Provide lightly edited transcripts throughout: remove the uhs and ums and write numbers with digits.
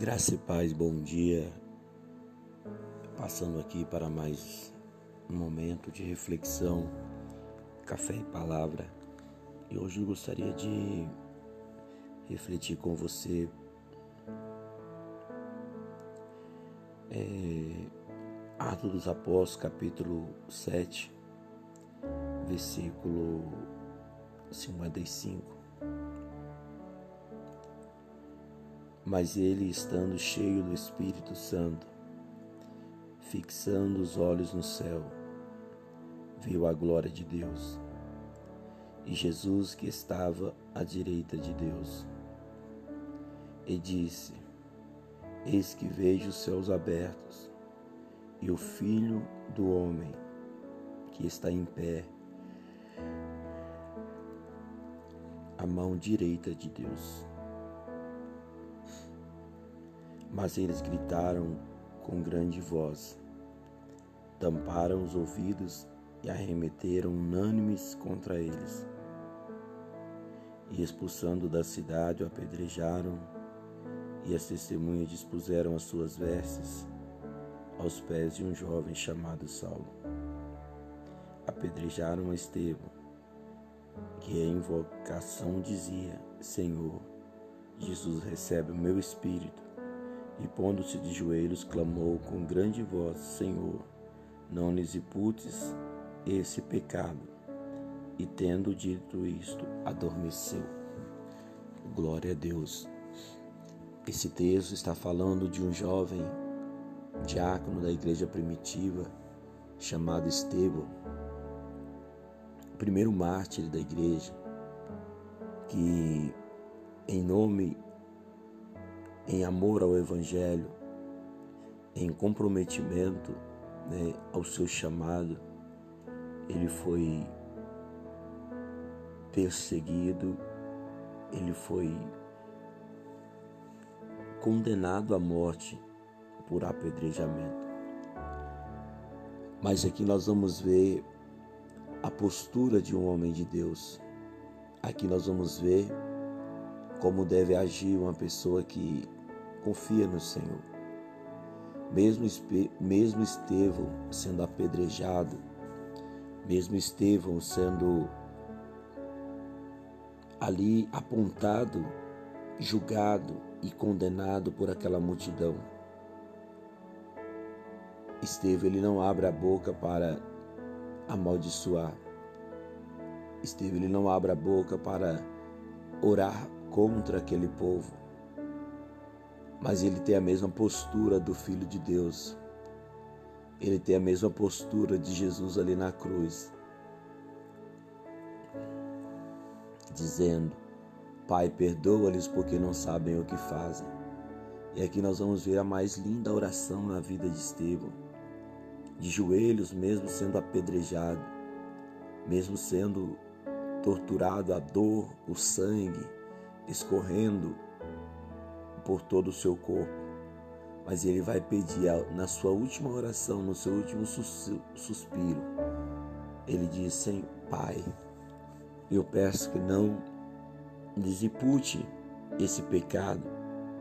Graça e paz, bom dia. Passando aqui para mais um momento de reflexão, café e palavra. E hoje eu gostaria de refletir com você Arto dos Apóstolos, capítulo 7, versículo 55. Mas ele, estando cheio do Espírito Santo, fixando os olhos no céu, viu a glória de Deus e Jesus que estava à direita de Deus. E disse: Eis que vejo os céus abertos e o Filho do Homem que está em pé à mão direita de Deus. Mas eles gritaram com grande voz, tamparam os ouvidos e arremeteram unânimes contra eles. E expulsando da cidade o apedrejaram, e as testemunhas dispuseram as suas vestes aos pés de um jovem chamado Saulo. Apedrejaram a Estevão, que a invocação dizia: Senhor, Jesus, recebe o meu espírito. E pondo-se de joelhos, clamou com grande voz: Senhor, não lhes imputes esse pecado. E tendo dito isto, adormeceu. Glória a Deus. Esse texto está falando de um jovem diácono da igreja primitiva chamado Estevão, o primeiro mártir da igreja, que em amor ao Evangelho, em comprometimento ao seu chamado, ele foi perseguido, ele foi condenado à morte por apedrejamento. Mas aqui nós vamos ver a postura de um homem de Deus. Aqui nós vamos ver como deve agir uma pessoa que confia no Senhor. Mesmo Estevão sendo apedrejado, mesmo Estevão sendo ali apontado, julgado e condenado por aquela multidão, Estevão, ele não abre a boca para amaldiçoar. Estevão, ele não abre a boca para orar contra aquele povo, mas ele tem a mesma postura do Filho de Deus. Ele tem a mesma postura de Jesus ali na cruz, dizendo: Pai, perdoa-lhes porque não sabem o que fazem. E aqui nós vamos ver a mais linda oração na vida de Estevão, de joelhos, mesmo sendo apedrejado, mesmo sendo torturado, a dor, o sangue escorrendo por todo o seu corpo. Mas ele vai pedir na sua última oração, no seu último suspiro, ele diz: Senhor, Pai, eu peço que não lhes impute esse pecado,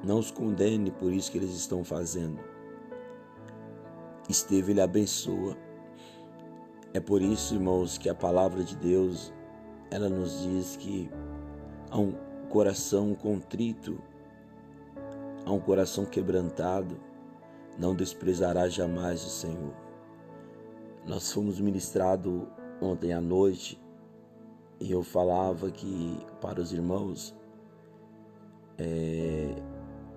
não os condene por isso que eles estão fazendo. Estevão, ele abençoa. É por isso, irmãos, que a palavra de Deus, ela nos diz que há um coração contrito, a um coração quebrantado, não desprezará jamais o Senhor. Nós fomos ministrados ontem à noite e eu falava que para os irmãos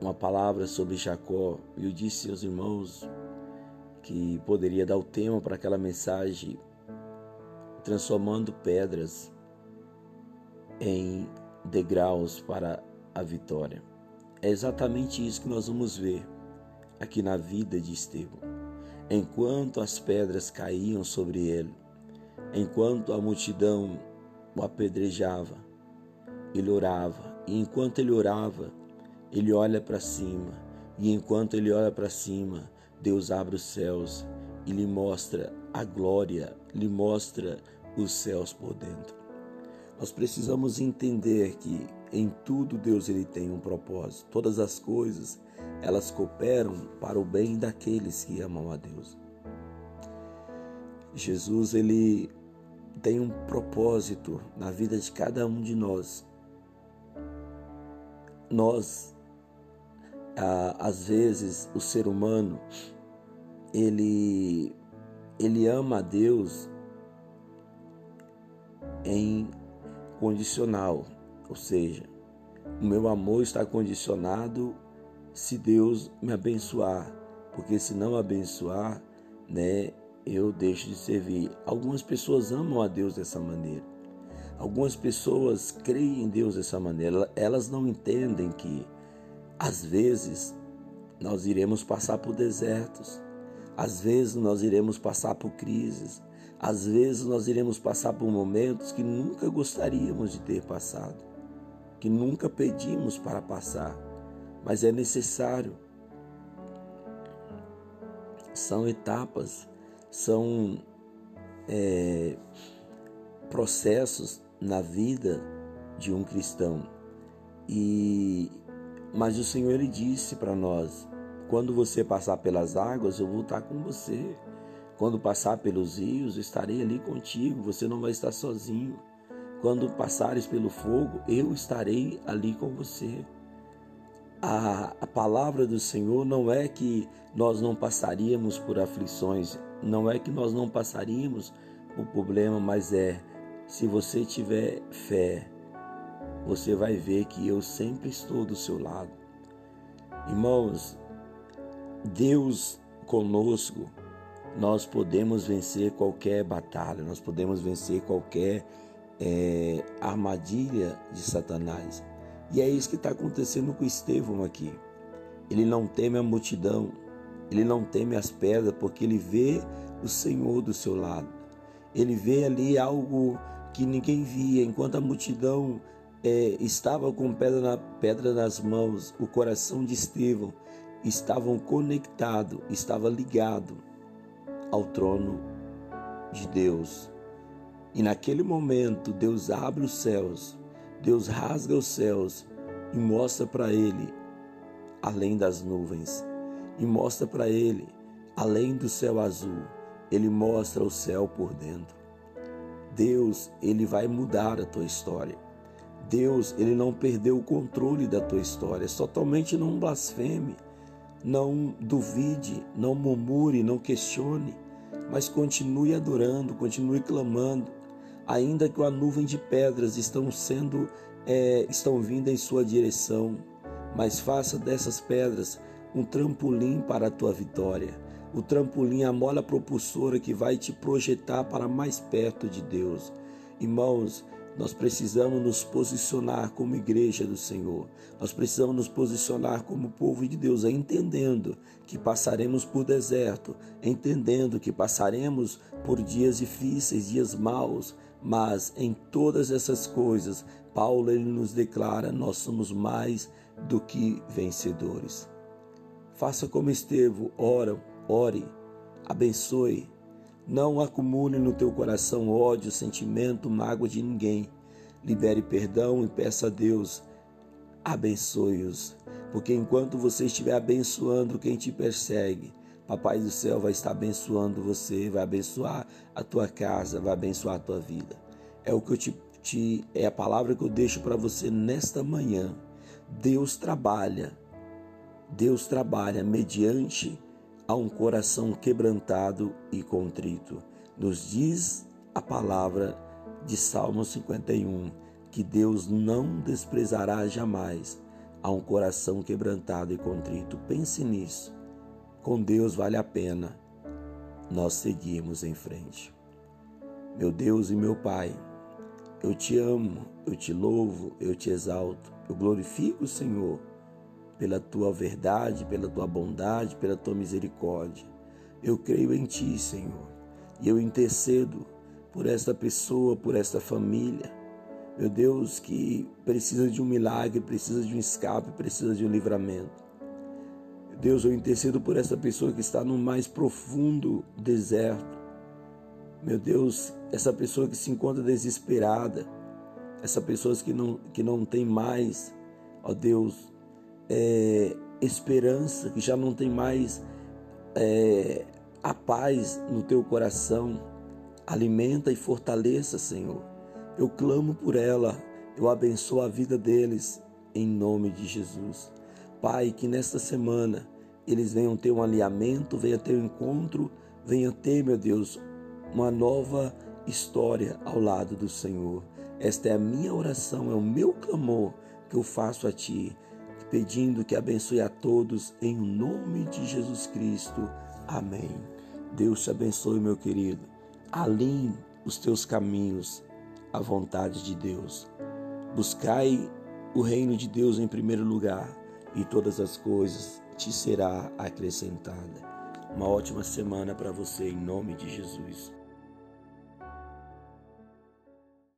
uma palavra sobre Jacó. Eu disse aos irmãos que poderia dar o tema para aquela mensagem: transformando pedras em degraus para a vitória. É exatamente isso que nós vamos ver aqui na vida de Estevão. Enquanto as pedras caíam sobre ele, enquanto a multidão o apedrejava, ele orava. E enquanto ele orava, ele olha para cima. E enquanto ele olha para cima, Deus abre os céus e lhe mostra a glória, lhe mostra os céus por dentro. Nós precisamos entender que Em tudo Deus ele tem um propósito. Todas as coisas, elas cooperam para o bem daqueles que amam a Deus. Jesus ele tem um propósito na vida de cada um de nós. Nós, às vezes, o ser humano, ele ama a Deus em condicional, ou seja, o meu amor está condicionado se Deus me abençoar, porque se não abençoar, eu deixo de servir. Algumas pessoas amam a Deus dessa maneira. Algumas pessoas creem em Deus dessa maneira. Elas não entendem que, às vezes, nós iremos passar por desertos. Às vezes, nós iremos passar por crises. Às vezes, nós iremos passar por momentos que nunca gostaríamos de ter passado, que nunca pedimos para passar, mas é necessário. São etapas, são processos na vida de um cristão. Mas o Senhor ele disse para nós: quando você passar pelas águas, eu vou estar com você. Quando passar pelos rios, eu estarei ali contigo. Você não vai estar sozinho. Quando passares pelo fogo, eu estarei ali com você. A palavra do Senhor não é que nós não passaríamos por aflições. Não é que nós não passaríamos por problema, mas se você tiver fé, você vai ver que eu sempre estou do seu lado. Irmãos, Deus conosco, nós podemos vencer qualquer batalha, nós podemos vencer qualquer armadilha de Satanás. E é isso que está acontecendo com Estevão aqui. Ele não teme a multidão. Ele não teme as pedras, porque ele vê o Senhor do seu lado. Ele vê ali algo que ninguém via. Enquanto a multidão estava com pedra nas mãos, o coração de Estevão estava conectado, estava ligado ao trono de Deus. E naquele momento, Deus abre os céus, Deus rasga os céus e mostra para ele além das nuvens. E mostra para ele, além do céu azul, ele mostra o céu por dentro. Deus, ele vai mudar a tua história. Deus, ele não perdeu o controle da tua história. Somente não blasfeme, não duvide, não murmure, não questione, mas continue adorando, continue clamando. Ainda que a nuvem de pedras estão vindo em sua direção, mas faça dessas pedras um trampolim para a tua vitória. O trampolim, a mola propulsora que vai te projetar para mais perto de Deus. Irmãos, nós precisamos nos posicionar como igreja do Senhor. Nós precisamos nos posicionar como povo de Deus, entendendo que passaremos por deserto, entendendo que passaremos por dias difíceis, dias maus, mas em todas essas coisas, Paulo ele nos declara: nós somos mais do que vencedores. Faça como Estevão, ore, abençoe. Não acumule no teu coração ódio, sentimento, mágoa de ninguém. Libere perdão e peça a Deus, abençoe-os. Porque enquanto você estiver abençoando quem te persegue, Papai do Céu vai estar abençoando você, vai abençoar a tua casa, vai abençoar a tua vida. É a palavra que eu deixo para você nesta manhã. Deus trabalha mediante a um coração quebrantado e contrito. Nos diz a palavra de Salmo 51, que Deus não desprezará jamais a um coração quebrantado e contrito. Pense nisso. Com Deus vale a pena nós seguirmos em frente. Meu Deus e meu Pai, eu te amo, eu te louvo, eu te exalto, eu glorifico o Senhor, pela Tua verdade, pela Tua bondade, pela Tua misericórdia. Eu creio em Ti, Senhor, e eu intercedo por esta pessoa, por esta família, meu Deus, que precisa de um milagre, precisa de um escape, precisa de um livramento. Meu Deus, eu intercedo por esta pessoa que está no mais profundo deserto. Meu Deus, essa pessoa que se encontra desesperada, essas pessoas que não tem mais, ó Deus, esperança, que já não tem mais a paz no teu coração. Alimenta e fortaleça, Senhor. Eu clamo por ela, eu abençoo a vida deles, em nome de Jesus. Pai, que nesta semana eles venham ter um alinhamento, venham ter um encontro, venham ter, meu Deus, uma nova história ao lado do Senhor. Esta é a minha oração, é o meu clamor que eu faço a Ti, pedindo que abençoe a todos em nome de Jesus Cristo. Amém. Deus te abençoe, meu querido. Alinhe os teus caminhos à vontade de Deus. Buscai o reino de Deus em primeiro lugar e todas as coisas te será acrescentada. Uma ótima semana para você em nome de Jesus.